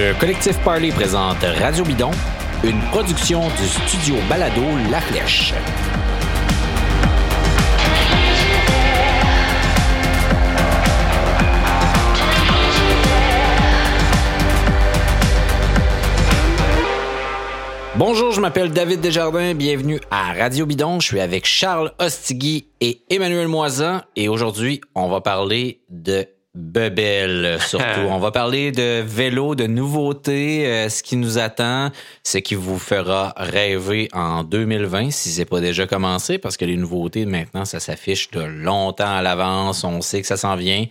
Le collectif Parler présente Radio Bidon, une production du studio Balado La Flèche. Bonjour, je m'appelle David Desjardins, bienvenue à Radio Bidon. Je suis avec Charles Ostiguy et Emmanuel Moisan et aujourd'hui, on va parler de bebelles surtout. On va parler de vélo, de nouveautés, ce qui nous attend, ce qui vous fera rêver en 2020 si c'est pas déjà commencé parce que les nouveautés maintenant, ça s'affiche de longtemps à l'avance, on sait que ça s'en vient.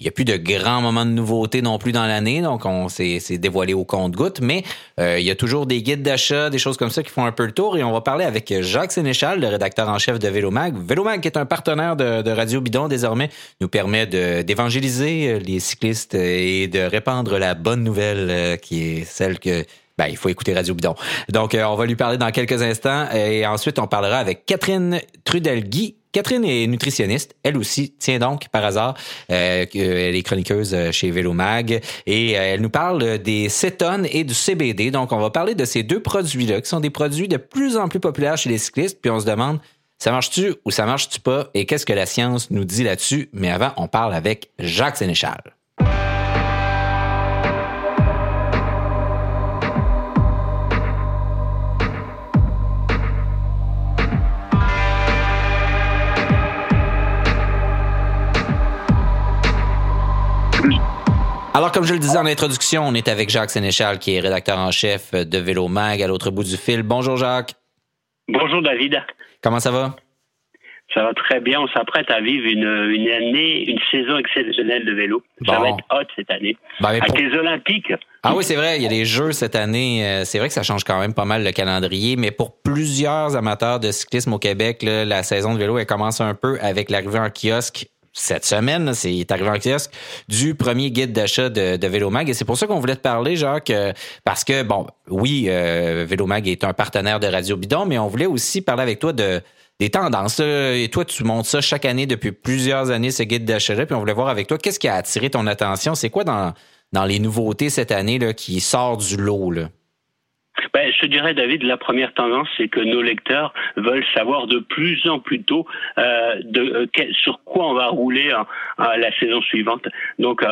Il n'y a plus de grands moments de nouveautés non plus dans l'année, donc on s'est dévoilé au compte-gouttes, mais il y a toujours des guides d'achat, des choses comme ça qui font un peu le tour, et on va parler avec Jacques Sénéchal, le rédacteur en chef de Vélo Mag. Vélo Mag, qui est un partenaire de Radio Bidon désormais, nous permet d'évangéliser les cyclistes et de répandre la bonne nouvelle qui est celle que... Ben, il faut écouter Radio Bidon. Donc, on va lui parler dans quelques instants, et ensuite, on parlera avec Catherine Trudel-Gui. Catherine est nutritionniste, elle aussi, tiens donc, par hasard, elle est chroniqueuse chez Vélo Mag et elle nous parle des cétones et du CBD. Donc, on va parler de ces deux produits-là qui sont des produits de plus en plus populaires chez les cyclistes. Puis, on se demande, ça marche-tu ou ça marche-tu pas et qu'est-ce que la science nous dit là-dessus? Mais avant, on parle avec Jacques Sénéchal. Alors, comme je le disais en introduction, on est avec Jacques Sénéchal, qui est rédacteur en chef de Vélo Mag à l'autre bout du fil. Bonjour, Jacques. Bonjour, David. Comment ça va? Ça va très bien. On s'apprête à vivre une année, une saison exceptionnelle de vélo. Bon. Ça va être hot cette année. Ben, avec les Olympiques. Ah oui, c'est vrai. Il y a les Jeux cette année. C'est vrai que ça change quand même pas mal le calendrier. Mais pour plusieurs amateurs de cyclisme au Québec, là, la saison de vélo, elle commence un peu avec l'arrivée en kiosque. Cette semaine, c'est arrivé en kiosque du premier guide d'achat de Vélo Mag. Et c'est pour ça qu'on voulait te parler, Jacques, parce que, bon, oui, Vélo Mag est un partenaire de Radio Bidon, mais on voulait aussi parler avec toi des tendances. Et toi, tu montes ça chaque année depuis plusieurs années, ce guide d'achat-là. Puis on voulait voir avec toi, qu'est-ce qui a attiré ton attention? C'est quoi dans les nouveautés cette année là, qui sort du lot, là? Ben, je te dirais, David, la première tendance, c'est que nos lecteurs veulent savoir de plus en plus tôt sur quoi on va rouler la saison suivante. Donc,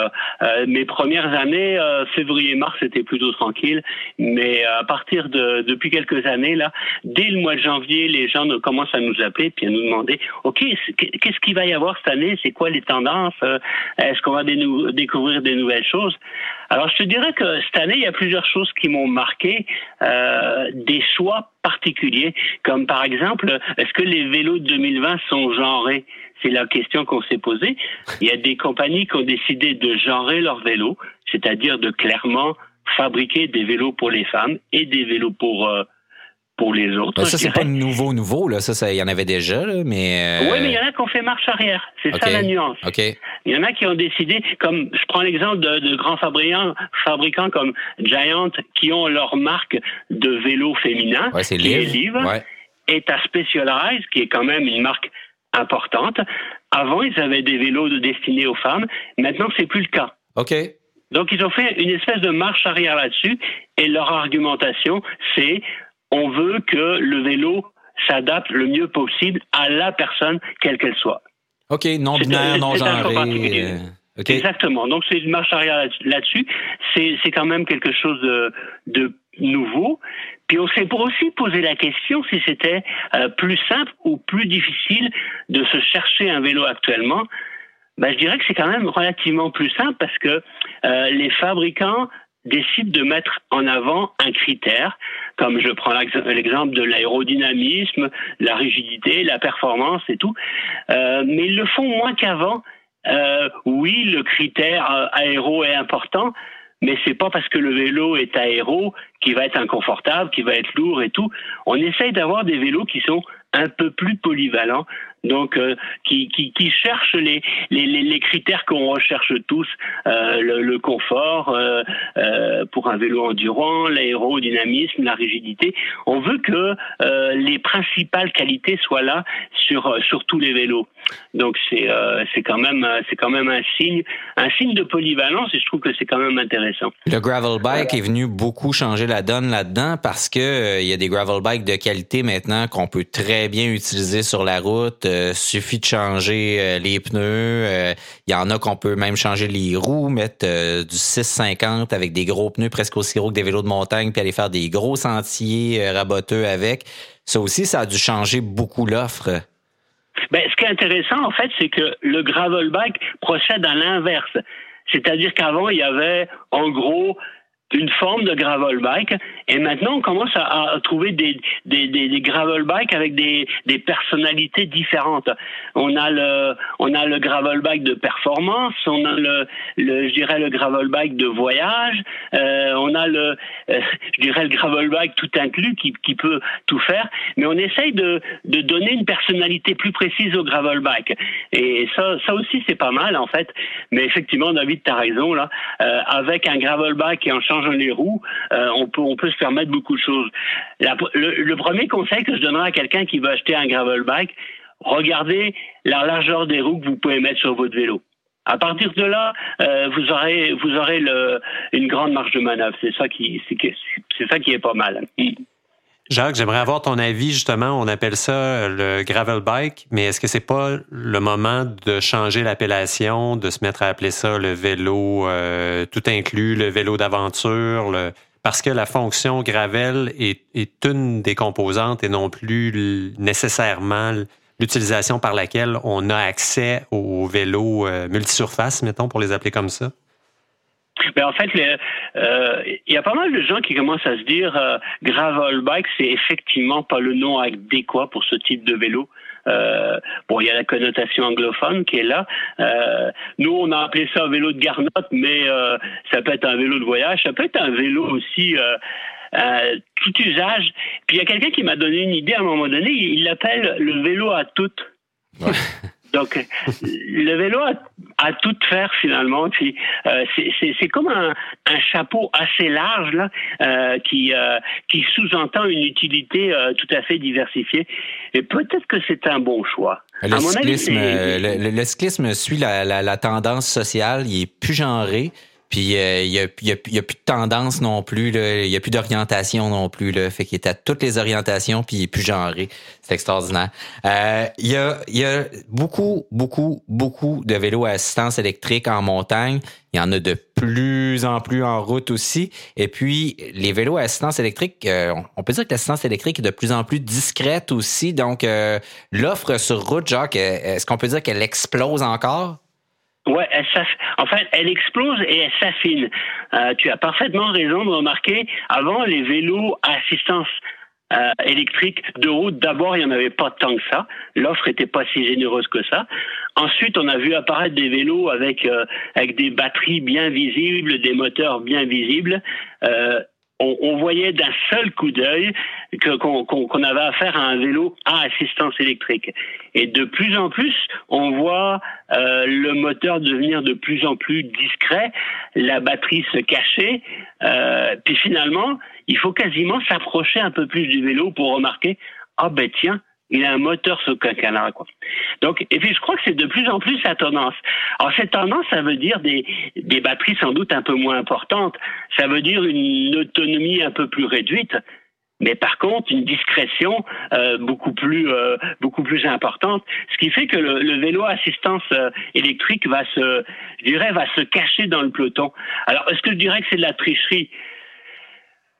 mes premières années, février-mars, c'était plutôt tranquille. Mais à partir depuis quelques années, là, dès le mois de janvier, les gens commencent à nous appeler puis à nous demander « Ok, qu'est-ce qu'il va y avoir cette année? C'est quoi les tendances? Est-ce qu'on va découvrir des nouvelles choses ?» Alors, je te dirais que cette année, il y a plusieurs choses qui m'ont marqué. Des choix particuliers, comme par exemple, est-ce que les vélos de 2020 sont genrés? C'est la question qu'on s'est posée. Il y a des compagnies qui ont décidé de genrer leurs vélos, c'est-à-dire de clairement fabriquer des vélos pour les femmes et des vélos pour les autres. Ben ça, c'est pas nouveau, là. Ça, il y en avait déjà, là, mais... Oui, mais il y en a qui ont fait marche arrière. C'est okay. Ça la nuance. OK. Il y en a qui ont décidé, comme je prends l'exemple de grands fabricants comme Giant, qui ont leur marque de vélo féminin, ouais, c'est qui est Liv, ouais. Et ta Specialized, qui est quand même une marque importante. Avant, ils avaient des vélos destinés aux femmes. Maintenant, c'est plus le cas. OK. Donc, ils ont fait une espèce de marche arrière là-dessus, et leur argumentation, c'est... On veut que le vélo s'adapte le mieux possible à la personne, quelle qu'elle soit. OK, non-binaire, non-genré. Okay. Exactement. Donc, c'est une marche arrière là-dessus. C'est quand même quelque chose de nouveau. Puis, on s'est aussi posé la question si c'était plus simple ou plus difficile de se chercher un vélo actuellement. Ben, je dirais que c'est quand même relativement plus simple parce que les fabricants... décide de mettre en avant un critère, comme je prends l'exemple de l'aérodynamisme, la rigidité, la performance et tout, mais ils le font moins qu'avant. Oui, le critère aéro est important, mais c'est pas parce que le vélo est aéro qu'il va être inconfortable, qu'il va être lourd et tout. On essaye d'avoir des vélos qui sont un peu plus polyvalents, donc qui cherchent les critères qu'on recherche tous, le confort pour un vélo endurant, l'aérodynamisme, la rigidité. On veut que les principales qualités soient là sur tous les vélos. Donc c'est quand même un signe de polyvalence, et je trouve que c'est quand même intéressant. Le gravel bike est venu beaucoup changer la donne là-dedans, parce que il y a des gravel bikes de qualité maintenant qu'on peut très bien utiliser sur la route. Suffit de changer les pneus. Il y en a qu'on peut même changer les roues, mettre du 650 avec des gros pneus presque aussi gros que des vélos de montagne, puis aller faire des gros sentiers raboteux avec. Ça aussi, ça a dû changer beaucoup l'offre. Ben, ce qui est intéressant, en fait, c'est que le gravel bike procède à l'inverse. C'est-à-dire qu'avant, il y avait, en gros, une forme de gravel bike, et maintenant on commence à trouver des gravel bikes avec des personnalités différentes. On a le gravel bike de performance, on a le gravel bike de voyage, on a le gravel bike tout inclus qui peut tout faire, mais on essaye de donner une personnalité plus précise au gravel bike, et ça aussi c'est pas mal en fait. Mais effectivement, David, t'as raison là, avec un gravel bike et en change les roues, on peut se permettre beaucoup de choses. Le premier conseil que je donnerai à quelqu'un qui veut acheter un gravel bike, regardez la largeur des roues que vous pouvez mettre sur votre vélo. À partir de là, vous aurez une grande marge de manœuvre. C'est ça qui est pas mal. Jacques, j'aimerais avoir ton avis justement. On appelle ça le gravel bike, mais est-ce que c'est pas le moment de changer l'appellation, de se mettre à appeler ça le vélo tout inclus, le vélo d'aventure, parce que la fonction gravel est une des composantes et non plus nécessairement l'utilisation par laquelle on a accès aux vélos multisurfaces, mettons, pour les appeler comme ça? Ben en fait, il y a pas mal de gens qui commencent à se dire gravel bike, c'est effectivement pas le nom adéquat pour ce type de vélo. Bon, il y a la connotation anglophone qui est là. Nous, on a appelé ça un vélo de garnotte, mais ça peut être un vélo de voyage, ça peut être un vélo aussi tout usage. Puis il y a quelqu'un qui m'a donné une idée à un moment donné, il l'appelle le vélo à toutes. Ouais. Donc, le vélo a tout faire finalement. Puis, c'est comme un chapeau assez large là, qui sous-entend une utilité tout à fait diversifiée. Et peut-être que c'est un bon choix. Le cyclisme suit la tendance sociale. Il est plus genré. Puis il y a plus de tendance non plus, là. Il y a plus d'orientation non plus, là. Fait qu'il est à toutes les orientations, puis il est plus genré. C'est extraordinaire. Il y a beaucoup de vélos à assistance électrique en montagne. Il y en a de plus en plus en route aussi. Et puis, les vélos à assistance électrique, on peut dire que l'assistance électrique est de plus en plus discrète aussi. Donc, l'offre sur route, Jacques, est-ce qu'on peut dire qu'elle explose encore? Ouais, elle explose et elle s'affine. Tu as parfaitement raison de remarquer. Avant, les vélos à assistance électrique de route, d'abord, il n'y en avait pas tant que ça. L'offre n'était pas si généreuse que ça. Ensuite, on a vu apparaître des vélos avec des batteries bien visibles, des moteurs bien visibles. On voyait d'un seul coup d'œil qu'on avait affaire à un vélo à assistance électrique. Et de plus en plus, on voit le moteur devenir de plus en plus discret, la batterie se cacher. Puis finalement, il faut quasiment s'approcher un peu plus du vélo pour remarquer « Ah ben tiens, il a un moteur sur le canard, quoi. » Donc, et puis je crois que c'est de plus en plus la tendance. Alors cette tendance, ça veut dire des batteries sans doute un peu moins importantes. Ça veut dire une autonomie un peu plus réduite, mais par contre une discrétion beaucoup plus importante. Ce qui fait que le vélo à assistance électrique va se cacher dans le peloton. Alors est-ce que je dirais que c'est de la tricherie?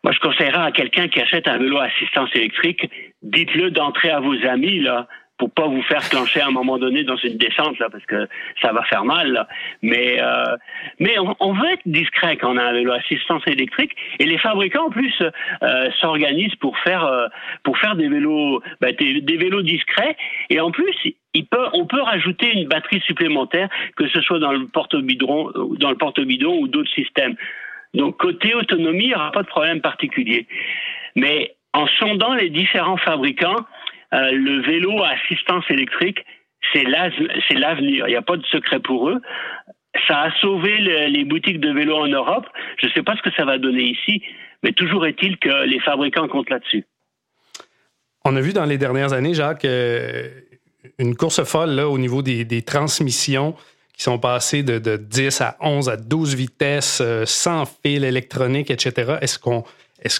Moi, je conseillerais à quelqu'un qui achète un vélo à assistance électrique, dites-le d'entrer à vos amis, là, pour pas vous faire clencher à un moment donné dans une descente, là, parce que ça va faire mal, là. Mais on veut être discret quand on a un vélo à assistance électrique, et les fabricants, en plus, s'organisent pour faire des vélos discrets, et en plus, on peut rajouter une batterie supplémentaire, que ce soit dans le porte-bidon ou d'autres systèmes. Donc, côté autonomie, il n'y aura pas de problème particulier. Mais en sondant les différents fabricants, le vélo à assistance électrique, c'est l'avenir. Il n'y a pas de secret pour eux. Ça a sauvé les boutiques de vélos en Europe. Je ne sais pas ce que ça va donner ici, mais toujours est-il que les fabricants comptent là-dessus. On a vu dans les dernières années, Jacques, une course folle là, au niveau des transmissions qui sont passées de 10 à 11 à 12 vitesses, sans fil électronique, etc. Est-ce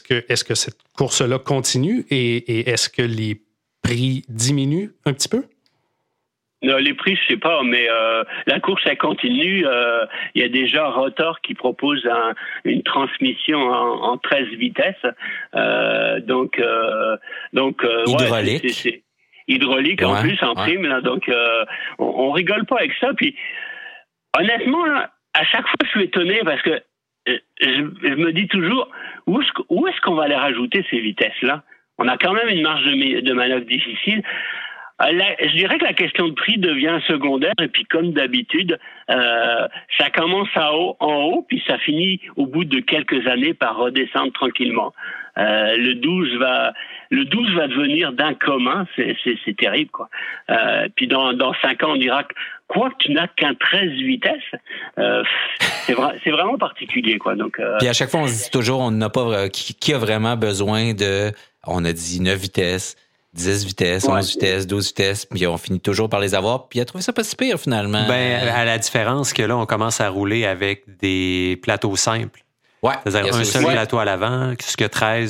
que cette course-là continue et est-ce que les prix diminuent un petit peu? Non, les prix, je sais pas, mais la course, elle continue. Il y a déjà Rotor qui propose une transmission en 13 vitesses. Donc hydraulique. Ouais, c'est hydraulique, ouais, en plus, en prime. Là, donc, on rigole pas avec ça. Puis, honnêtement, là, à chaque fois, je suis étonné parce que je me dis toujours, où est-ce qu'on va les rajouter, ces vitesses-là? On a quand même une marge de manœuvre difficile. Je dirais que la question de prix devient secondaire et puis comme d'habitude, ça commence en haut puis ça finit au bout de quelques années par redescendre tranquillement. Le 12 va devenir d'un commun, c'est terrible quoi. Puis dans 5 ans on dira quoi que tu n'as qu'un 13 vitesses, c'est vraiment particulier quoi. Donc puis à chaque fois on se dit toujours on n'a pas qui a vraiment besoin de, on a dit 9 vitesses. 10 vitesses, 11 vitesses, 12 vitesses, puis on finit toujours par les avoir, puis il a trouvé ça pas si pire, finalement. Ben, à la différence que là, on commence à rouler avec des plateaux simples. Ouais. C'est-à-dire un seul plateau à l'avant, ce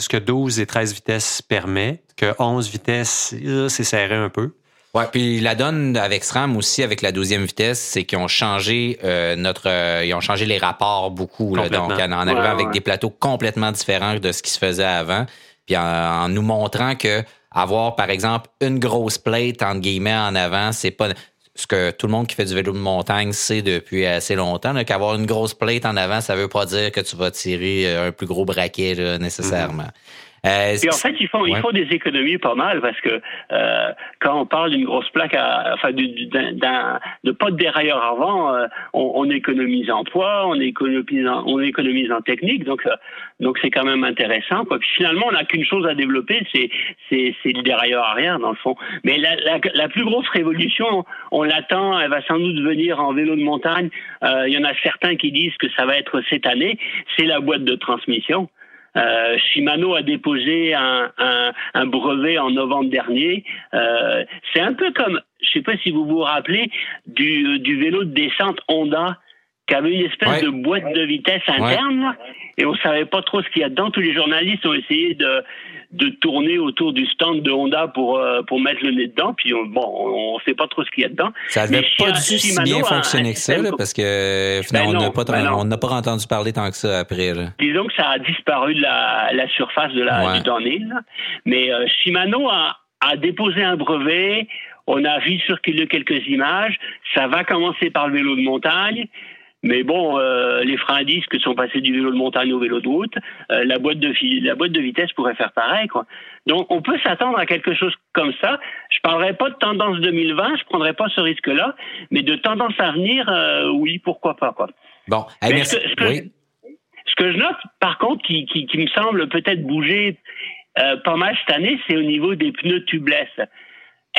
que 12 et 13 vitesses permet, que 11 vitesses, c'est serré un peu. Ouais, puis la donne avec SRAM aussi, avec la 12e vitesse, c'est qu'ils ont changé ils ont changé les rapports beaucoup, là, donc en arrivant avec des plateaux complètement différents de ce qui se faisait avant, puis en nous montrant que avoir, par exemple, une grosse plate, entre guillemets, en avant, c'est pas ce que tout le monde qui fait du vélo de montagne sait depuis assez longtemps, là, qu'avoir une grosse plate en avant, ça veut pas dire que tu vas tirer un plus gros braquet, là, nécessairement. Et en fait, ils font des économies pas mal parce que quand on parle d'une grosse plaque, de pas de dérailleur avant, on économise en poids, on économise en technique, donc c'est quand même intéressant. Quoi. Puis finalement, on n'a qu'une chose à développer, c'est le dérailleur arrière dans le fond. Mais la plus grosse révolution, on l'attend, elle va sans doute venir en vélo de montagne. Il y en a certains qui disent que ça va être cette année. C'est la boîte de transmission. Shimano a déposé un brevet en novembre dernier. C'est un peu comme, je sais pas si vous vous rappelez du vélo de descente Honda qui avait une espèce de boîte de vitesse interne et on savait pas trop ce qu'il y a dedans. Tous les journalistes ont essayé de tourner autour du stand de Honda pour mettre le nez dedans. Puis on sait pas trop ce qu'il y a dedans. Ça avait pas dû si bien fonctionner que ça, là, parce que finalement on n'a pas entendu parler tant que ça après. Là. Disons que ça a disparu de la surface de du downhill. Mais Shimano a déposé un brevet. On a vu circuler quelques images. Ça va commencer par le vélo de montagne. Mais bon, les freins à disque sont passés du vélo de montagne au vélo de route. La boîte de vitesse pourrait faire pareil, quoi. Donc, on peut s'attendre à quelque chose comme ça. Je parlerai pas de tendance 2020, je prendrai pas ce risque-là, mais de tendance à venir, oui, pourquoi pas, quoi. Bon, allez, merci. Ce que je note, par contre, qui me semble peut-être bouger pas mal cette année, c'est au niveau des pneus tubeless.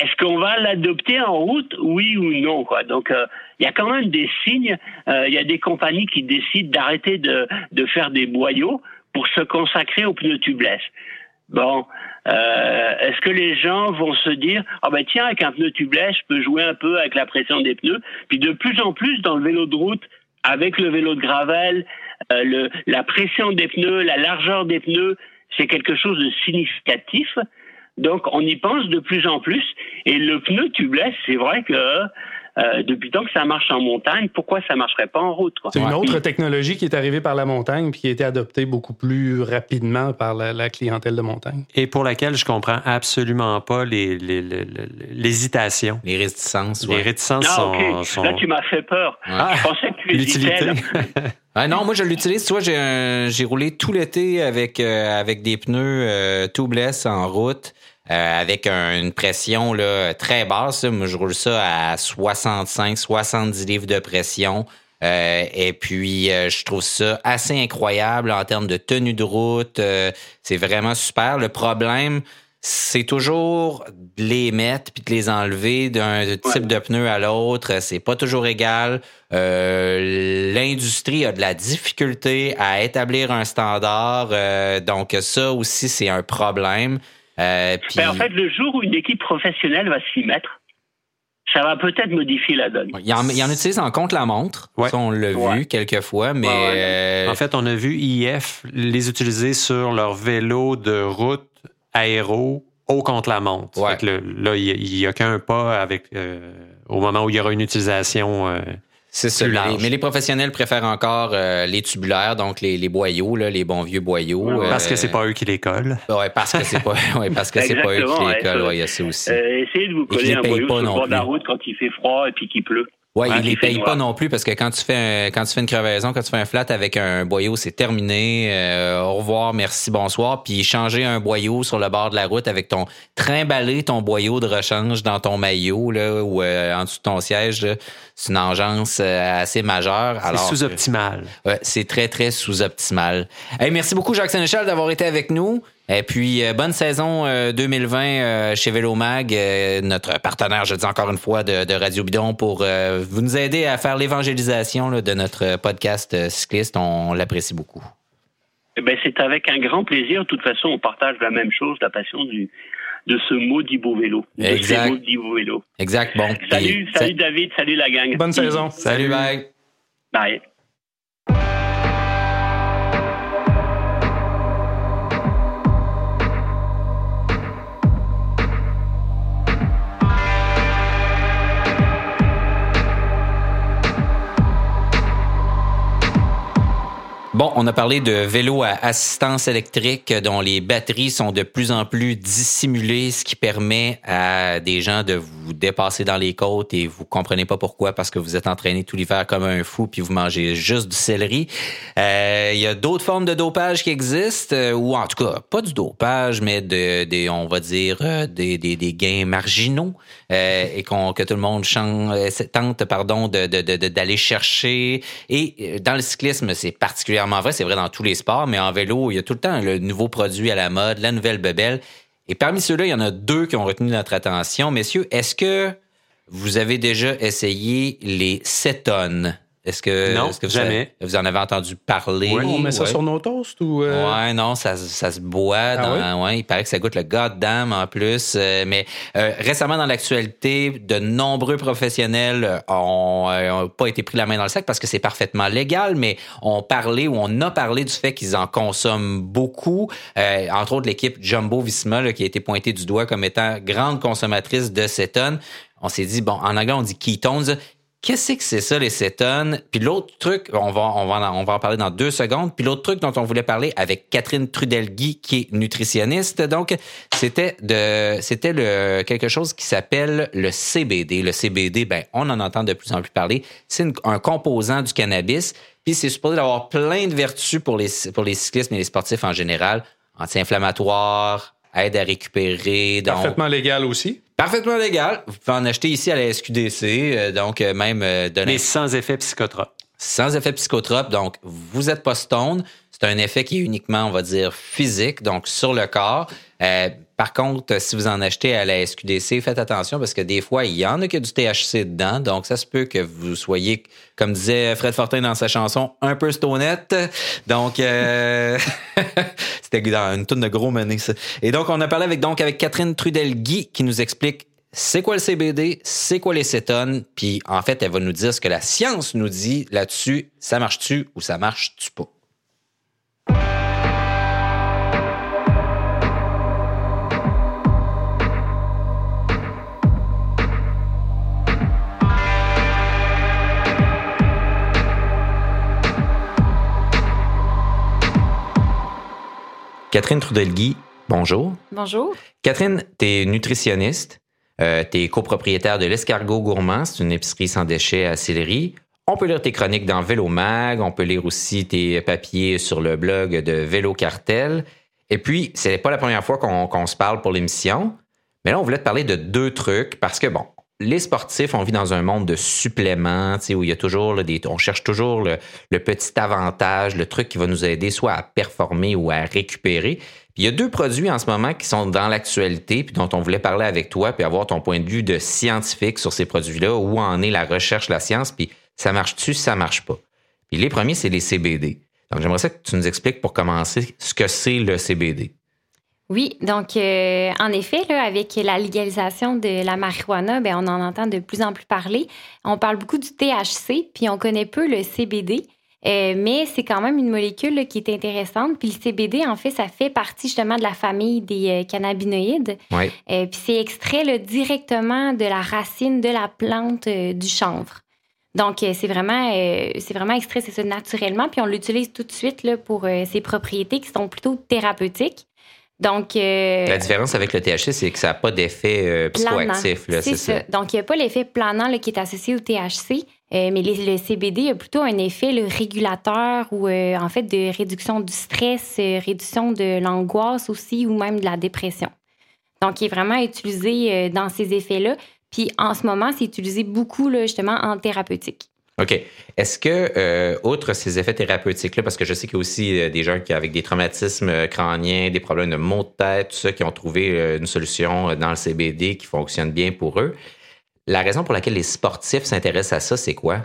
Est-ce qu'on va l'adopter en route, oui ou non, quoi. Donc, il y a quand même des signes. Il y a des compagnies qui décident d'arrêter de faire des boyaux pour se consacrer aux pneus tubeless. Bon, est-ce que les gens vont se dire « Ah ben tiens, avec un pneu tubeless, je peux jouer un peu avec la pression des pneus. » Puis de plus en plus, dans le vélo de route, avec le vélo de gravel, la pression des pneus, la largeur des pneus, c'est quelque chose de significatif. Donc, on y pense de plus en plus. Et le pneu tubeless, c'est vrai que depuis tant que ça marche en montagne, pourquoi ça ne marcherait pas en route, quoi? C'est une autre technologie qui est arrivée par la montagne puis qui a été adoptée beaucoup plus rapidement par la clientèle de montagne. Et pour laquelle je ne comprends absolument pas l'hésitation. Les réticences. Ouais. Les réticences sont... Là, tu m'as fait peur. Ouais. Je pensais que tu hésitais. Ah non, moi je l'utilise. Tu vois, j'ai roulé tout l'été avec des pneus tubeless en route, avec une pression là très basse. Là. Moi, je roule ça à 65-70 livres de pression. Et puis, je trouve ça assez incroyable en termes de tenue de route. C'est vraiment super. Le problème, c'est toujours de les mettre puis de les enlever d'un type de pneu à l'autre. C'est pas toujours égal. L'industrie a de la difficulté à établir un standard. Donc, ça aussi, c'est un problème. Puis... en fait, le jour où une équipe professionnelle va s'y mettre, ça va peut-être modifier la donne. Il en utilise en compte la montre. Ouais. Ça, on l'a vu quelques fois, mais... En fait, on a vu IF les utiliser sur leur vélo de route aéro au compte la montre. Ouais. Là, il n'y a qu'un pas avec au moment où il y aura une utilisation c'est plus large. Mais les professionnels préfèrent encore les tubulaires, donc les boyaux, là, les bons vieux boyaux. Ouais, parce que c'est pas eux qui les collent. Oui, parce que c'est pas, pas eux qui les collent. Il y a ça aussi. Essayez de vous coller un boyau sur le bord de la route quand il fait froid et puis qu'il pleut. Oui, ils ne les payent pas non plus parce que quand tu fais une crevaison, quand tu fais un flat avec un boyau, c'est terminé. Au revoir, merci, bonsoir. Puis changer un boyau sur le bord de la route avec trimballer ton boyau de rechange dans ton maillot là, ou en dessous de ton siège, là, c'est une engeance assez majeure. C'est sous-optimal. C'est très, très sous-optimal. Hey, merci beaucoup, Jacques Sénéchal, d'avoir été avec nous. Et puis, bonne saison 2020 chez Vélo Mag, notre partenaire, je dis encore une fois, de Radio Bidon pour vous nous aider à faire l'évangélisation là, de notre podcast cycliste. On l'apprécie beaucoup. Eh bien, c'est avec un grand plaisir. De toute façon, on partage la même chose, la passion de ce maudit beau vélo. Exact. Exact. Bon. Salut David, salut la gang. Bonne saison. Salut Mag. Bye. Bon, on a parlé de vélos à assistance électrique dont les batteries sont de plus en plus dissimulées, ce qui permet à des gens de vous dépasser dans les côtes et vous comprenez pas pourquoi parce que vous êtes entraîné tout l'hiver comme un fou puis vous mangez juste du céleri. Il y a d'autres formes de dopage qui existent ou en tout cas, pas du dopage mais on va dire des gains marginaux et que tout le monde tente d'aller chercher. Et dans le cyclisme, c'est particulièrement vrai, c'est vrai dans tous les sports, mais en vélo, il y a tout le temps le nouveau produit à la mode, la nouvelle bebelle. Et parmi ceux-là, il y en a deux qui ont retenu notre attention. Messieurs, est-ce que vous avez déjà essayé les cétones? Est-ce que jamais. Vous en avez entendu parler? Oui, on met ça sur nos toasts ou... Oui, non, ça se boit. Il paraît que ça goûte le goddamn en plus. Mais récemment, dans l'actualité, de nombreux professionnels n'ont pas été pris la main dans le sac parce que c'est parfaitement légal, mais on a parlé du fait qu'ils en consomment beaucoup. Entre autres, l'équipe Jumbo Visma là, qui a été pointée du doigt comme étant grande consommatrice de cétone. On s'est dit, bon, en anglais, on dit ketones. Qu'est-ce que c'est ça, les cétones? Puis l'autre truc, on va en parler dans 2 secondes. Puis l'autre truc dont on voulait parler avec Catherine Trudel-Gui, qui est nutritionniste, donc, c'était quelque chose qui s'appelle le CBD. Le CBD, on en entend de plus en plus parler. C'est un composant du cannabis. Puis c'est supposé avoir plein de vertus pour les cyclistes et les sportifs en général. Anti-inflammatoire, aide à récupérer. Donc, parfaitement légal aussi. Parfaitement légal. Vous pouvez en acheter ici à la SQDC, donc même... mais sans effet psychotrope. Sans effet psychotrope, donc vous n'êtes pas stone. C'est un effet qui est uniquement, on va dire, physique, donc sur le corps. Par contre, si vous en achetez à la SQDC, faites attention parce que des fois, il y en a qui a du THC dedans. Donc, ça se peut que vous soyez, comme disait Fred Fortin dans sa chanson, un peu stonette. Donc, c'était dans une toune de gros mené, ça. Et donc, on a parlé avec Catherine Trudel-Gui qui nous explique c'est quoi le CBD, c'est quoi les cétones. Puis, en fait, elle va nous dire ce que la science nous dit là-dessus. Ça marche-tu ou ça marche-tu pas? Catherine Trudel-Gui, bonjour. Bonjour. Catherine, tu es nutritionniste, tu es copropriétaire de L'Escargot gourmand, c'est une épicerie sans déchets à Sillery. On peut lire tes chroniques dans Vélo Mag, on peut lire aussi tes papiers sur le blog de Vélocartel. Et puis, c'est pas la première fois qu'on se parle pour l'émission, mais là, on voulait te parler de 2 trucs parce que, bon, les sportifs, on vit dans un monde de suppléments, tu sais, où il y a toujours là, on cherche toujours le petit avantage, le truc qui va nous aider soit à performer ou à récupérer. Puis il y a deux produits en ce moment qui sont dans l'actualité puis dont on voulait parler avec toi puis avoir ton point de vue de scientifique sur ces produits-là, où en est la recherche, la science, puis ça marche-tu, ça marche pas. Puis les premiers, c'est les CBD. Donc j'aimerais ça que tu nous expliques pour commencer ce que c'est le CBD. Oui, donc en effet, là, avec la légalisation de la marijuana, bien, on en entend de plus en plus parler. On parle beaucoup du THC, puis on connaît peu le CBD, mais c'est quand même une molécule là, qui est intéressante. Puis le CBD, en fait, ça fait partie justement de la famille des cannabinoïdes. Ouais. Puis c'est extrait là, directement de la racine de la plante du chanvre. Donc, c'est vraiment extrait, c'est ça, naturellement. Puis on l'utilise tout de suite là, pour ses propriétés qui sont plutôt thérapeutiques. Donc, la différence avec le THC, c'est que ça n'a pas d'effet psychoactif. Là, c'est ça. Donc, il n'y a pas l'effet planant là, qui est associé au THC, mais le CBD a plutôt un effet le régulateur ou en fait de réduction du stress, réduction de l'angoisse aussi ou même de la dépression. Donc, il est vraiment utilisé dans ces effets-là. Puis en ce moment, c'est utilisé beaucoup là, justement en thérapeutique. OK. Est-ce que, outre ces effets thérapeutiques-là, parce que je sais qu'il y a aussi des gens qui, avec des traumatismes crâniens, des problèmes de maux de tête, tout ça, qui ont trouvé une solution dans le CBD qui fonctionne bien pour eux, la raison pour laquelle les sportifs s'intéressent à ça, c'est quoi?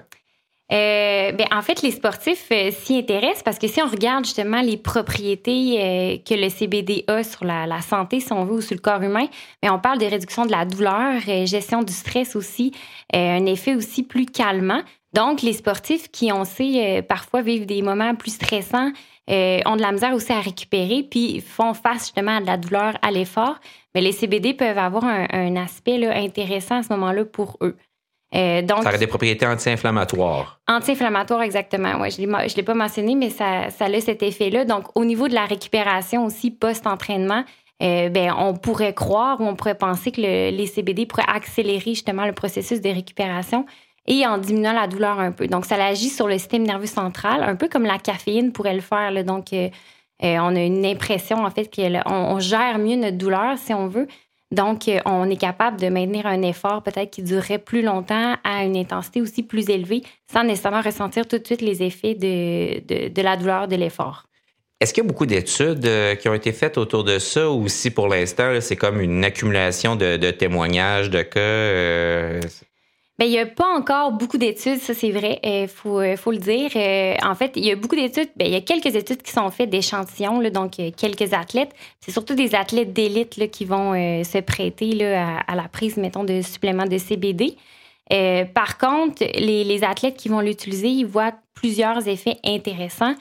En fait, les sportifs s'y intéressent parce que si on regarde justement les propriétés que le CBD a sur la santé, si on veut, ou sur le corps humain, bien, on parle de réduction de la douleur, gestion du stress aussi, un effet aussi plus calmant. Donc, les sportifs qui, on sait, parfois vivent des moments plus stressants, ont de la misère aussi à récupérer, puis font face justement à de la douleur, à l'effort. Mais les CBD peuvent avoir un aspect là, intéressant à ce moment-là pour eux. Donc, ça a des propriétés anti-inflammatoires. Anti-inflammatoires, exactement. Ouais, je ne l'ai pas mentionné, mais ça a cet effet-là. Donc, au niveau de la récupération aussi post-entraînement, on pourrait croire ou on pourrait penser que les CBD pourraient accélérer justement le processus de récupération et en diminuant la douleur un peu. Donc, ça agit sur le système nerveux central, un peu comme la caféine pourrait le faire. Là. Donc, on a une impression, en fait, qu'on gère mieux notre douleur, si on veut. Donc, on est capable de maintenir un effort peut-être qui durerait plus longtemps à une intensité aussi plus élevée sans nécessairement ressentir tout de suite les effets de la douleur, de l'effort. Est-ce qu'il y a beaucoup d'études qui ont été faites autour de ça ou si pour l'instant, là, c'est comme une accumulation de témoignages, de cas... Bien, il n'y a pas encore beaucoup d'études, ça c'est vrai, faut le dire. En fait, il y a beaucoup d'études, il y a quelques études qui sont faites d'échantillons, là, donc quelques athlètes. C'est surtout des athlètes d'élite là, qui vont se prêter là, à la prise, mettons, de suppléments de CBD. Par contre, les athlètes qui vont l'utiliser, ils voient plusieurs effets intéressants.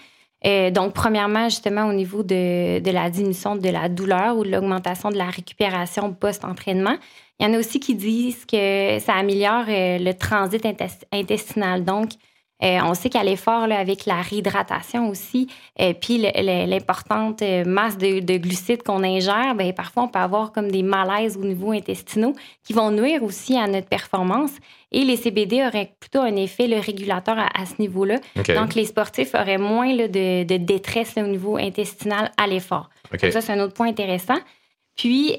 Donc, premièrement, justement, au niveau de la diminution de la douleur ou de l'augmentation de la récupération post-entraînement. Il y en a aussi qui disent que ça améliore le transit intestinal. Donc, on sait qu'à l'effort, là, avec la réhydratation aussi, puis l'importante masse de glucides qu'on ingère, bien, parfois, on peut avoir comme des malaises au niveau intestinaux qui vont nuire aussi à notre performance. Et les CBD auraient plutôt un effet le régulateur à ce niveau-là. Okay. Donc, les sportifs auraient moins là, de détresse là, au niveau intestinal à l'effort. Okay. Donc, ça, c'est un autre point intéressant. Puis,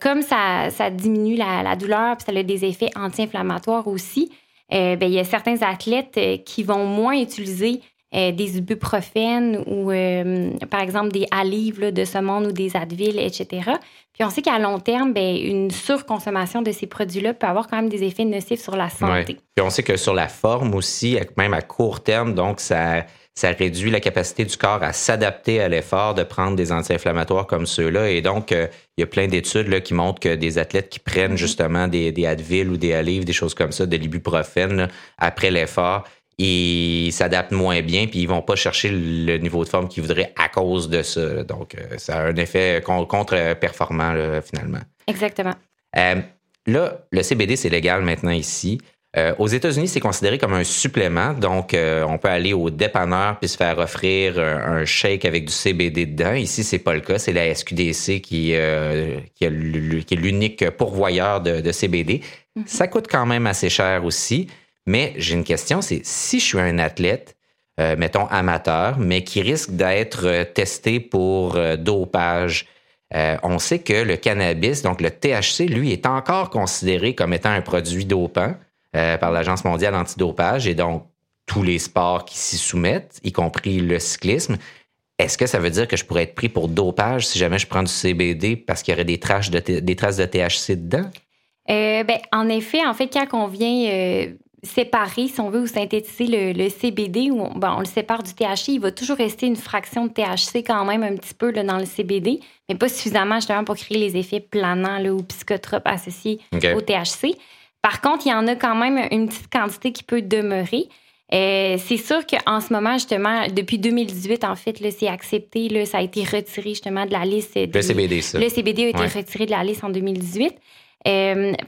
comme ça diminue la douleur, puis ça a des effets anti-inflammatoires aussi, il y a certains athlètes qui vont moins utiliser des ibuprofènes ou, par exemple, des Aleve là, de ce monde ou des Advil, etc. Puis, on sait qu'à long terme, une surconsommation de ces produits-là peut avoir quand même des effets nocifs sur la santé. Ouais. Puis, on sait que sur la forme aussi, même à court terme, donc ça réduit la capacité du corps à s'adapter à l'effort de prendre des anti-inflammatoires comme ceux-là. Et donc, il y a plein d'études là, qui montrent que des athlètes qui prennent justement des Advil ou des Aleve, des choses comme ça, de l'ibuprofène, là, après l'effort, ils s'adaptent moins bien puis ils vont pas chercher le niveau de forme qu'ils voudraient à cause de ça. Donc, ça a un effet contre-performant là, finalement. Exactement. Le CBD, c'est légal maintenant ici. Aux États-Unis, c'est considéré comme un supplément. Donc, on peut aller au dépanneur puis se faire offrir un shake avec du CBD dedans. Ici, c'est pas le cas. C'est la SQDC qui est l'unique pourvoyeur de CBD. Mm-hmm. Ça coûte quand même assez cher aussi. Mais j'ai une question, c'est si je suis un athlète, mettons amateur, mais qui risque d'être testé pour dopage, On sait que le cannabis, donc le THC, lui, est encore considéré comme étant un produit dopant par l'Agence mondiale antidopage et donc tous les sports qui s'y soumettent, y compris le cyclisme. Est-ce que ça veut dire que je pourrais être pris pour dopage si jamais je prends du CBD parce qu'il y aurait des traces de THC dedans? En effet, quand on vient séparer, si on veut, ou synthétiser le CBD, on le sépare du THC, il va toujours rester une fraction de THC quand même un petit peu là, dans le CBD, mais pas suffisamment justement pour créer les effets planants là, ou psychotropes associés au THC. Par contre, il y en a quand même une petite quantité qui peut demeurer. C'est sûr qu'en ce moment, justement, depuis 2018, là, c'est accepté, là, ça a été retiré justement de la liste. Le CBD, ça. Le CBD a été retiré de la liste en 2018.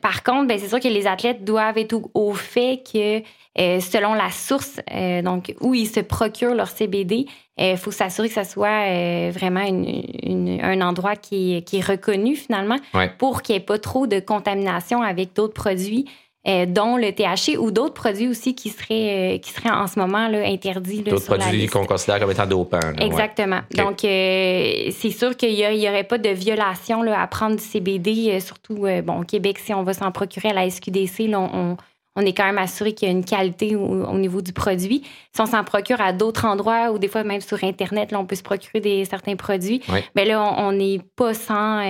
Par contre, c'est sûr que les athlètes doivent être au fait que selon la source, donc où ils se procurent leur CBD, faut s'assurer que ça soit vraiment un endroit qui est reconnu finalement pour qu'il n'y ait pas trop de contamination avec d'autres produits, dont le THC ou d'autres produits aussi qui seraient en ce moment là, interdits. Là, d'autres produits qu'on considère comme étant dopants. Exactement. Okay. Donc, c'est sûr qu'il n'y aurait pas de violation là, à prendre du CBD, surtout au Québec, si on va s'en procurer à la SQDC, là, on est quand même assuré qu'il y a une qualité au niveau du produit. Si on s'en procure à d'autres endroits ou des fois même sur Internet, là, on peut se procurer certains produits, là, on n'est pas sans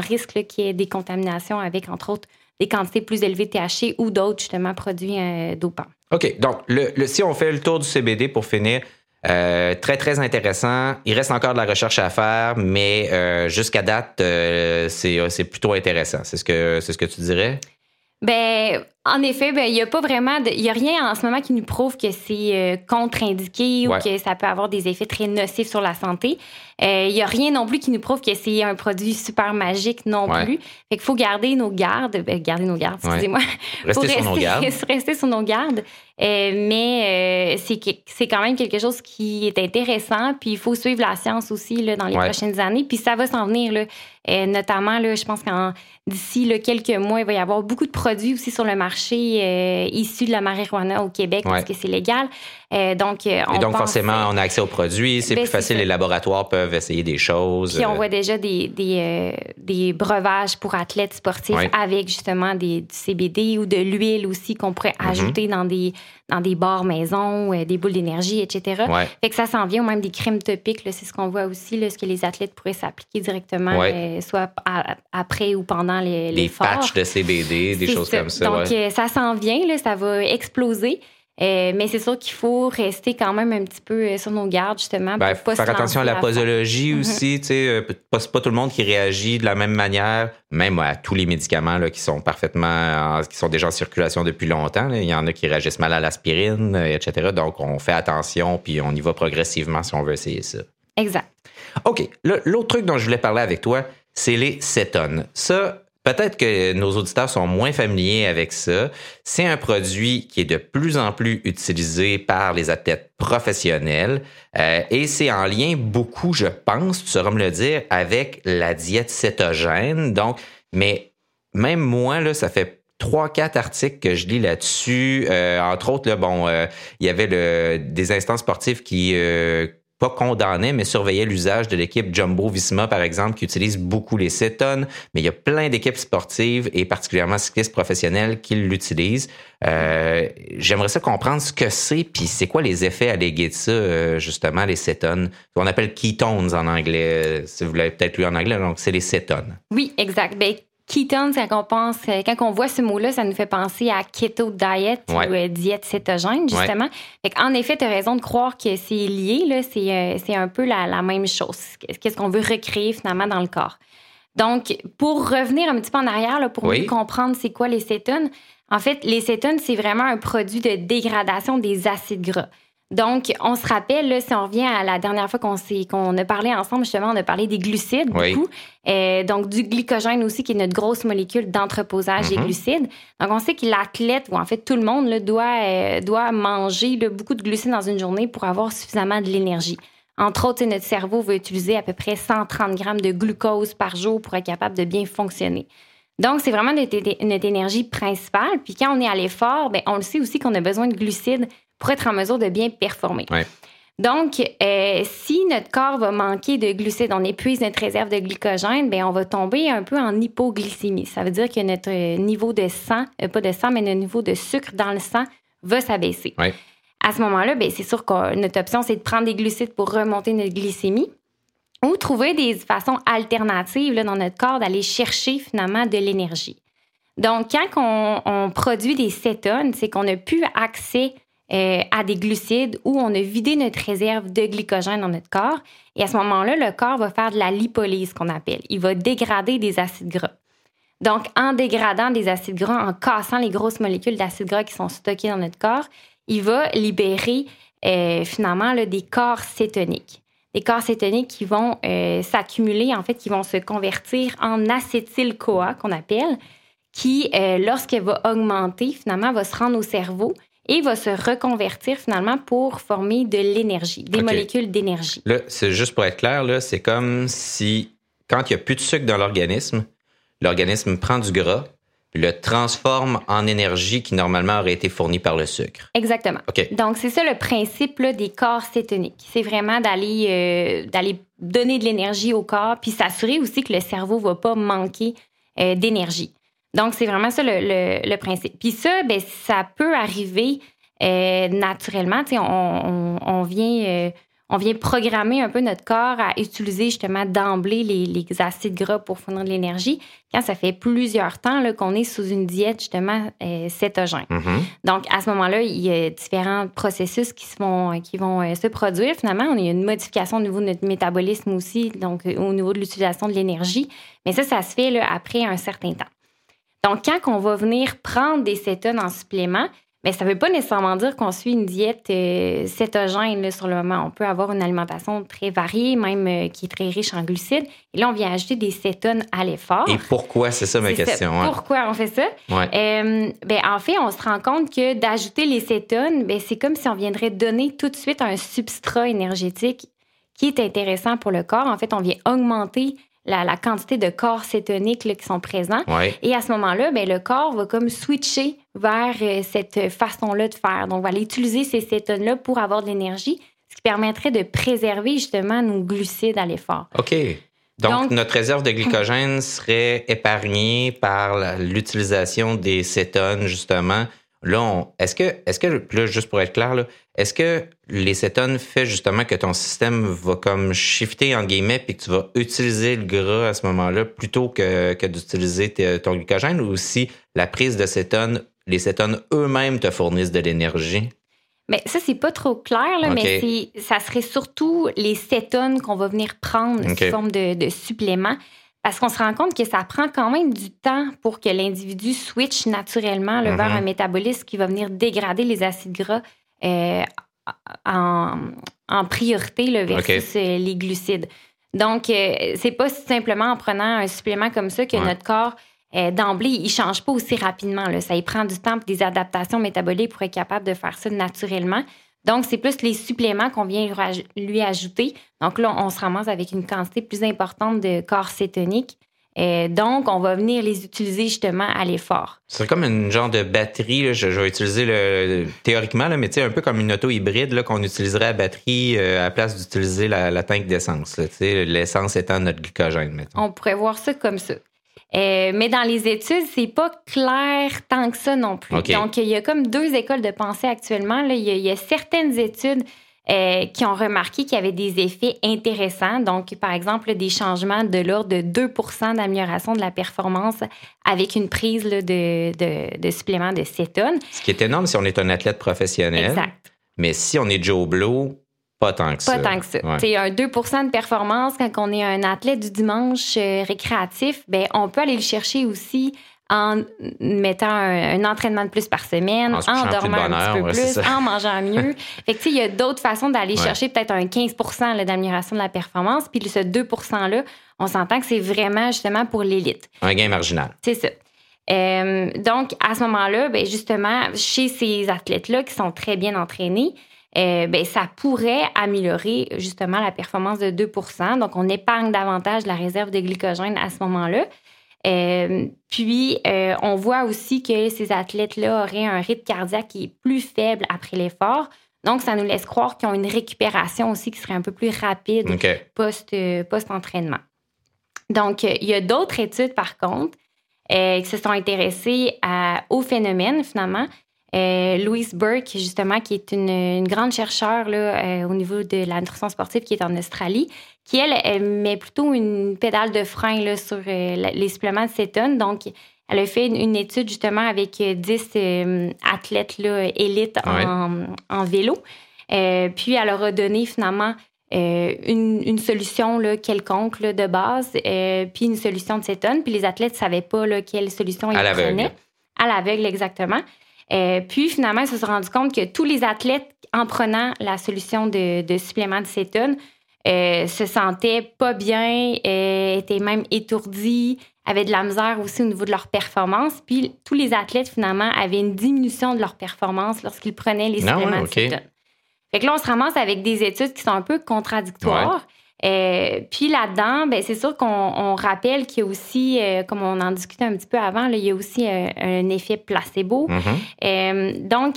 risque là, qu'il y ait des contaminations avec, entre autres, des quantités plus élevées de THC ou d'autres, justement, produits dopants. OK. Donc, si on fait le tour du CBD pour finir, très, très intéressant. Il reste encore de la recherche à faire, mais jusqu'à date, c'est plutôt intéressant. C'est ce que tu dirais? En effet, il n'y a pas vraiment... Il n'y a rien en ce moment qui nous prouve que c'est contre-indiqué ou que ça peut avoir des effets très nocifs sur la santé. Il n'y a rien non plus qui nous prouve que c'est un produit super magique non plus. Fait qu'il faut garder nos gardes. Garder nos gardes, excusez-moi. Rester sur nos gardes. Mais c'est quand même quelque chose qui est intéressant. Puis il faut suivre la science aussi là, dans les prochaines années. Puis ça va s'en venir. Là. Notamment, là, je pense qu'en d'ici là, quelques mois, il va y avoir beaucoup de produits aussi sur le marché issu de la marijuana au Québec parce que c'est légal. Donc, forcément, on a accès aux produits. C'est plus facile. Les laboratoires peuvent essayer des choses. Puis on voit déjà des breuvages pour athlètes sportifs avec justement du CBD ou de l'huile aussi qu'on pourrait ajouter dans des bars maison, des boules d'énergie, etc. Fait que ça s'en vient, ou même des crèmes topiques, là, c'est ce qu'on voit aussi, là, ce que les athlètes pourraient s'appliquer directement, soit après ou pendant l'effort. Des patchs de CBD, des choses comme ça. Donc, ça s'en vient, là, ça va exploser. Mais c'est sûr qu'il faut rester quand même un petit peu sur nos gardes, justement. Pour pas faire attention à la posologie aussi. Tu sais, c'est pas tout le monde qui réagit de la même manière, même à tous les médicaments là, qui sont déjà en circulation depuis longtemps. Là. Il y en a qui réagissent mal à l'aspirine, etc. Donc, on fait attention puis on y va progressivement si on veut essayer ça. Exact. OK. L'autre truc dont je voulais parler avec toi, c'est les cétones. Ça, peut-être que nos auditeurs sont moins familiers avec ça. C'est un produit qui est de plus en plus utilisé par les athlètes professionnels et c'est en lien beaucoup, je pense, tu sauras me le dire, avec la diète cétogène. Donc, mais même moi, là, ça fait 3-4 articles que je lis là-dessus. Entre autres, là, il y avait des instances sportives qui... pas condamné, mais surveillait l'usage de l'équipe Jumbo Visma, par exemple, qui utilise beaucoup les cétones. Mais il y a plein d'équipes sportives et particulièrement cyclistes professionnels qui l'utilisent. J'aimerais ça comprendre ce que c'est puis c'est quoi les effets allégués de ça, justement, les cétones. On appelle ketones en anglais, si vous l'avez peut-être lu en anglais, donc c'est les cétones. Oui, exact. Ketones, quand on voit ce mot-là, ça nous fait penser à keto diet ou diète cétogène, justement. En effet, tu as raison de croire que c'est lié, là, c'est un peu la même chose. Qu'est-ce qu'on veut recréer finalement dans le corps? Donc, pour revenir un petit peu en arrière, là, pour mieux comprendre c'est quoi les cétones, en fait, les cétones, c'est vraiment un produit de dégradation des acides gras. Donc, on se rappelle, là, si on revient à la dernière fois qu'on a parlé ensemble, justement, on a parlé des glucides, beaucoup. Donc, du glycogène aussi, qui est notre grosse molécule d'entreposage des glucides. Donc, on sait que l'athlète, ou en fait tout le monde, là, doit manger là, beaucoup de glucides dans une journée pour avoir suffisamment de l'énergie. Entre autres, notre cerveau va utiliser à peu près 130 grammes de glucose par jour pour être capable de bien fonctionner. Donc, c'est vraiment notre énergie principale. Puis quand on est à l'effort, on le sait aussi qu'on a besoin de glucides pour être en mesure de bien performer. Donc, si notre corps va manquer de glucides, on épuise notre réserve de glycogène, bien, on va tomber un peu en hypoglycémie. Ça veut dire que notre niveau de sang, pas de sang, mais notre niveau de sucre dans le sang va s'abaisser. Ouais. À ce moment-là, bien, c'est sûr que notre option, c'est de prendre des glucides pour remonter notre glycémie ou trouver des façons alternatives là, dans notre corps d'aller chercher finalement de l'énergie. Donc, quand on produit des cétones, c'est qu'on n'a plus accès à des glucides où on a vidé notre réserve de glycogène dans notre corps. Et à ce moment-là, le corps va faire de la lipolyse, qu'on appelle. Il va dégrader des acides gras. Donc, en dégradant des acides gras, en cassant les grosses molécules d'acides gras qui sont stockées dans notre corps, il va libérer finalement là, des corps cétoniques. Des corps cétoniques qui vont s'accumuler, en fait, qui vont se convertir en acétyl-CoA, qu'on appelle, qui, lorsqu'elle va augmenter, finalement, va se rendre au cerveau et va se reconvertir finalement pour former de l'énergie, des molécules d'énergie. Là, c'est juste pour être clair, là, c'est comme si, quand il n'y a plus de sucre dans l'organisme, l'organisme prend du gras, puis le transforme en énergie qui normalement aurait été fournie par le sucre. Exactement. Okay. Donc, c'est ça le principe là, des corps cétoniques. C'est vraiment d'aller donner de l'énergie au corps, puis s'assurer aussi que le cerveau ne va pas manquer d'énergie. Donc, c'est vraiment ça le principe. Puis ça, bien, ça peut arriver naturellement. Tu sais, on vient programmer un peu notre corps à utiliser justement d'emblée les acides gras pour fournir de l'énergie quand ça fait plusieurs temps là, qu'on est sous une diète justement cétogène. Mm-hmm. Donc, à ce moment-là, il y a différents processus qui vont se produire. Finalement, il y a une modification au niveau de notre métabolisme aussi, donc au niveau de l'utilisation de l'énergie. Mais ça se fait là, après un certain temps. Donc, quand on va venir prendre des cétones en supplément, bien, ça ne veut pas nécessairement dire qu'on suit une diète cétogène là, sur le moment. On peut avoir une alimentation très variée, même qui est très riche en glucides. Et là, on vient ajouter des cétones à l'effort. Et pourquoi? C'est ça ma question. Ça. Hein? Pourquoi on fait ça? Ouais. Bien, en fait, on se rend compte que d'ajouter les cétones, bien, c'est comme si on viendrait donner tout de suite un substrat énergétique qui est intéressant pour le corps. En fait, on vient augmenter la quantité de corps cétoniques là, qui sont présents. Ouais. Et à ce moment-là, bien, le corps va comme switcher vers cette façon-là de faire. Donc, on va aller utiliser ces cétones-là pour avoir de l'énergie, ce qui permettrait de préserver justement nos glucides à l'effort. OK. Donc, notre réserve de glycogène serait épargnée par l'utilisation des cétones, justement. Là, est-ce que là, juste pour être clair, là, est-ce que les cétones font justement que ton système va comme shifter, en guillemets, puis que tu vas utiliser le gras à ce moment-là plutôt que d'utiliser ton glycogène, ou si la prise de cétones, les cétones eux-mêmes te fournissent de l'énergie? Mais ça, c'est pas trop clair, là, okay. Mais ça serait surtout les cétones qu'on va venir prendre sous forme de suppléments. Parce qu'on se rend compte que ça prend quand même du temps pour que l'individu switch naturellement là, vers un métabolisme qui va venir dégrader les acides gras en priorité là, versus les glucides. Donc, c'est pas simplement en prenant un supplément comme ça que notre corps, d'emblée, il change pas aussi rapidement. Là. Ça y prend du temps pour des adaptations métaboliques pour être capable de faire ça naturellement. Donc, c'est plus les suppléments qu'on vient lui ajouter. Donc là, on se ramasse avec une quantité plus importante de corps cétoniques. Donc, on va venir les utiliser justement à l'effort. C'est comme une genre de batterie. Là. Je vais utiliser théoriquement, là, mais un peu comme une auto hybride là, qu'on utiliserait à batterie à la place d'utiliser la tank d'essence. Là, l'essence étant notre glycogène, mettons. On pourrait voir ça comme ça. Mais dans les études, c'est pas clair tant que ça non plus. Okay. Donc, il y a comme deux écoles de pensée actuellement. Là, il y a certaines études qui ont remarqué qu'il y avait des effets intéressants. Donc, par exemple, des changements de l'ordre de 2% d'amélioration de la performance avec une prise là, de supplément de cétone. Ce qui est énorme si on est un athlète professionnel. Exact. Mais si on est Joe Blow... Pas tant que ça. Ouais. C'est un 2% de performance quand on est un athlète du dimanche récréatif, ben on peut aller le chercher aussi en mettant un entraînement de plus par semaine, en dormant un petit peu plus, en mangeant mieux. Fait que tu sais, il y a d'autres façons d'aller chercher peut-être un 15% là, d'amélioration de la performance, puis ce 2%-là, on s'entend que c'est vraiment justement pour l'élite. Un gain marginal. C'est ça. Donc, à ce moment-là, ben justement, chez ces athlètes-là qui sont très bien entraînés, ben, ça pourrait améliorer justement la performance de 2%. Donc, on épargne davantage la réserve de glycogène à ce moment-là. Puis, on voit aussi que ces athlètes-là auraient un rythme cardiaque qui est plus faible après l'effort. Donc, ça nous laisse croire qu'ils ont une récupération aussi qui serait un peu plus rapide post-entraînement. Donc, il y a d'autres études, par contre, qui se sont intéressées au phénomène, finalement. Louise Burke, justement, qui est une grande chercheure là, au niveau de la nutrition sportive qui est en Australie, qui, elle met plutôt une pédale de frein là, sur les suppléments de cétone. Donc, elle a fait une étude, justement, avec 10 athlètes là, élites en vélo. Puis, elle leur a donné, finalement, une solution là, quelconque là, de base, puis une solution de cétone. Puis, les athlètes ne savaient pas là, quelle solution ils prenaient. À l'aveugle, exactement. Puis, finalement, ils se sont rendus compte que tous les athlètes, en prenant la solution de supplément de cétone, se sentaient pas bien, étaient même étourdis, avaient de la misère aussi au niveau de leur performance. Puis, tous les athlètes, finalement, avaient une diminution de leur performance lorsqu'ils prenaient les suppléments de cétone. Fait que là, on se ramasse avec des études qui sont un peu contradictoires. Ouais. Puis là-dedans, ben, c'est sûr qu'on rappelle qu'il y a aussi, comme on en discutait un petit peu avant, là, il y a aussi un effet placebo. Mm-hmm. Donc,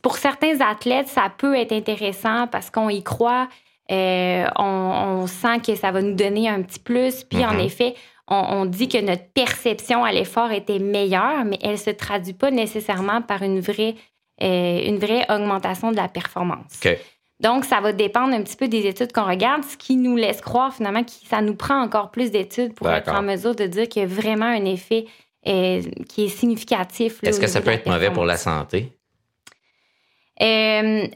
pour certains athlètes, ça peut être intéressant parce qu'on y croit. On sent que ça va nous donner un petit plus. Puis, en effet, on dit que notre perception à l'effort était meilleure, mais elle ne se traduit pas nécessairement par une vraie augmentation de la performance. Okay. Donc, ça va dépendre un petit peu des études qu'on regarde, ce qui nous laisse croire finalement que ça nous prend encore plus d'études pour être en mesure de dire qu'il y a vraiment un effet qui est significatif. Là, est-ce que ça peut être mauvais pour la santé? Ben,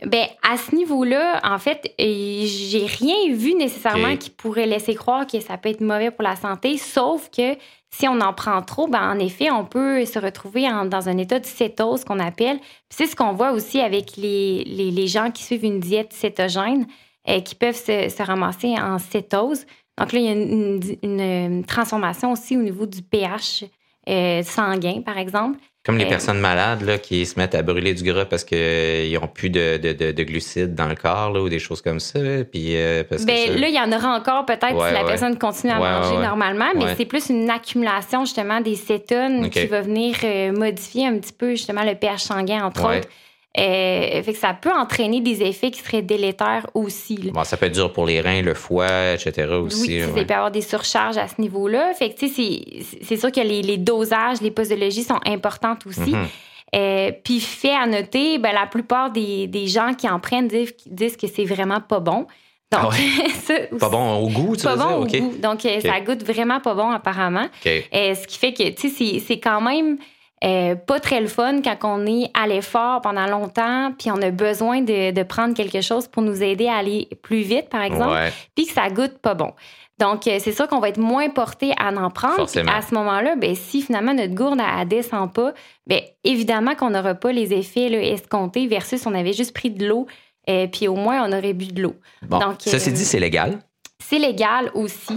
à ce niveau-là, en fait, j'ai rien vu nécessairement qui pourrait laisser croire que ça peut être mauvais pour la santé, sauf que si on en prend trop, ben, en effet, on peut se retrouver dans un état de cétose qu'on appelle. Puis c'est ce qu'on voit aussi avec les gens qui suivent une diète cétogène, qui peuvent se ramasser en cétose. Donc là, il y a une transformation aussi au niveau du pH sanguin, par exemple. Comme les personnes malades là, qui se mettent à brûler du gras parce qu'ils n'ont plus de glucides dans le corps là, ou des choses comme ça. Puis, là, il y en aura encore peut-être si la personne continue à manger normalement, mais c'est plus une accumulation justement des cétones qui va venir modifier un petit peu justement le pH sanguin, entre autres. Fait que ça peut entraîner des effets qui seraient délétères aussi. Bon, ça peut être dur pour les reins, le foie, etc. aussi. Oui, il peut y avoir des surcharges à ce niveau-là. Fait que, tu sais, c'est sûr que les dosages, les posologies sont importantes aussi. Mm-hmm. Puis, fait à noter, ben, la plupart des gens qui en prennent disent que c'est vraiment pas bon. Donc, pas bon au goût, tu veux dire? Pas bon au goût. Donc, ça goûte vraiment pas bon, apparemment. Ce qui fait que, tu sais, c'est quand même... pas très le fun quand on est à l'effort pendant longtemps, puis on a besoin de prendre quelque chose pour nous aider à aller plus vite, par exemple, puis que ça goûte pas bon. Donc, c'est sûr qu'on va être moins porté à en prendre. Forcément. À ce moment-là, ben, si finalement notre gourde elle descend pas, ben, évidemment qu'on n'aura pas les effets là, escomptés versus on avait juste pris de l'eau, puis au moins on aurait bu de l'eau. Bon. Donc, ceci dit, c'est légal? C'est légal aussi.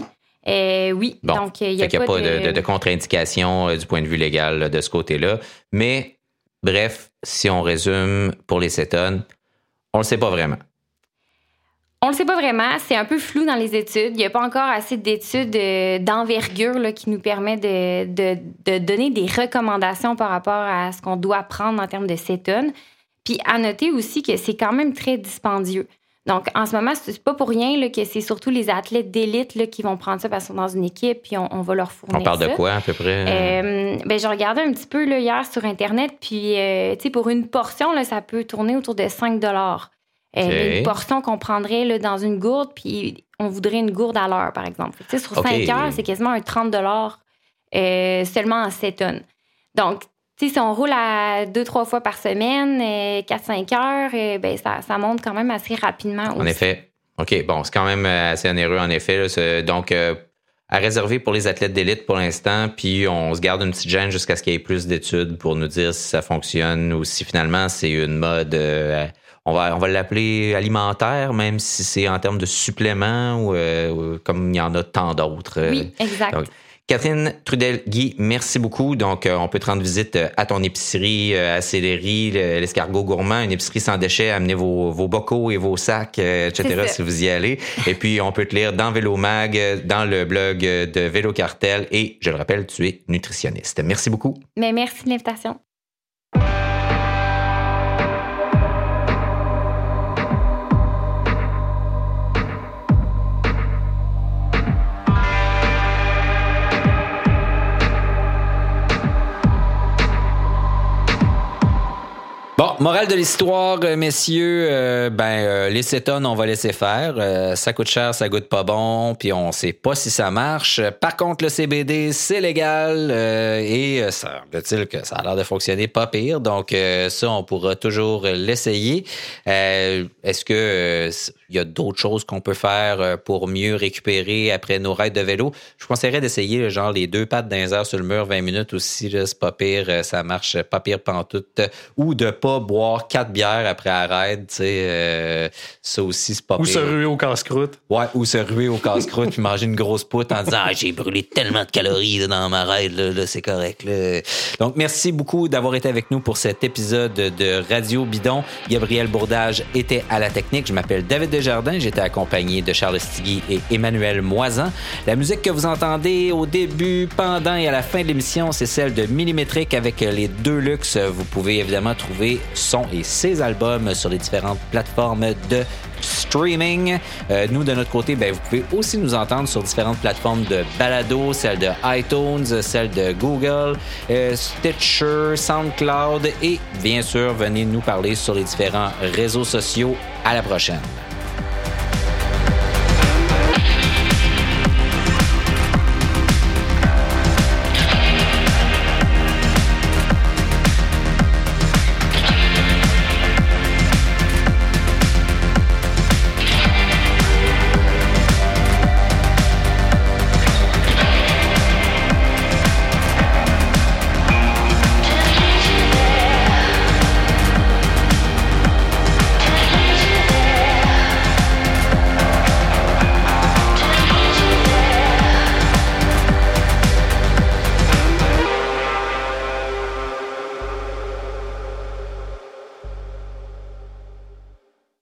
Oui, bon. Donc il n'y a pas de contre-indication du point de vue légal là, de ce côté-là. Mais bref, si on résume pour les cétones, on ne le sait pas vraiment. On ne le sait pas vraiment. C'est un peu flou dans les études. Il n'y a pas encore assez d'études d'envergure là, qui nous permettent de donner des recommandations par rapport à ce qu'on doit prendre en termes de cétones. Puis à noter aussi que c'est quand même très dispendieux. Donc, en ce moment, c'est pas pour rien là, que c'est surtout les athlètes d'élite là, qui vont prendre ça parce qu'ils sont dans une équipe puis on va leur fournir ça. On parle de quoi, à peu près? Ben, je regardais un petit peu là, hier sur Internet, puis tu sais, pour une portion, là, ça peut tourner autour de 5 Une portion qu'on prendrait là, dans une gourde, puis on voudrait une gourde à l'heure, par exemple. Tu sais, sur 5 heures, c'est quasiment un 30 seulement en 7 tonnes. Donc, tu sais, si on roule à 2-3 fois par semaine, 4-5 heures, ben ça monte quand même assez rapidement aussi. En effet. OK, bon, c'est quand même assez onéreux, en effet. Là, donc, à réserver pour les athlètes d'élite pour l'instant, puis on se garde une petite gêne jusqu'à ce qu'il y ait plus d'études pour nous dire si ça fonctionne ou si finalement c'est une mode... On va l'appeler alimentaire, même si c'est en termes de suppléments ou comme il y en a tant d'autres. Oui, exact. Donc, Catherine Trudel-Gui, merci beaucoup. Donc, on peut te rendre visite à ton épicerie à Sillery, l'Escargot gourmand, une épicerie sans déchets. Amenez vos bocaux et vos sacs, etc. si vous y allez. Et puis, on peut te lire dans Vélo Mag, dans le blog de Vélocartel. Et je le rappelle, tu es nutritionniste. Merci beaucoup. Mais merci de l'invitation. morale de l'histoire, messieurs, les cétones, on va laisser faire. Ça coûte cher, ça goûte pas bon, puis on sait pas si ça marche. Par contre, le CBD, c'est légal et ça semble-t-il que ça a l'air de fonctionner pas pire. Donc, ça, on pourra toujours l'essayer. Est-ce que il y a d'autres choses qu'on peut faire pour mieux récupérer après nos rides de vélo? Je conseillerais d'essayer genre les 2 pattes dans les airs sur le mur, 20 minutes aussi, là, c'est pas pire, ça marche pas pire pantoute. Ou de pas boire 4 bières après la raid, tu sais, ça aussi, c'est pas pire. Ou se ruer au casse-croûte. Ouais, ou se ruer au casse-croûte puis manger une grosse poutre en disant « Ah, j'ai brûlé tellement de calories là, dans ma raid, là, c'est correct. » Donc, merci beaucoup d'avoir été avec nous pour cet épisode de Radio Bidon. Gabriel Bourdage était à la technique. Je m'appelle David Desjardins. J'étais accompagné de Charles Ostiguy et Emmanuel Moisan. La musique que vous entendez au début, pendant et à la fin de l'émission, c'est celle de Millimétrique avec les 2 Luxe. Vous pouvez évidemment trouver son et ses albums sur les différentes plateformes de streaming. Nous, de notre côté, vous pouvez aussi nous entendre sur différentes plateformes de balado, celle de iTunes, celle de Google, Stitcher, SoundCloud et bien sûr, venez nous parler sur les différents réseaux sociaux. À la prochaine!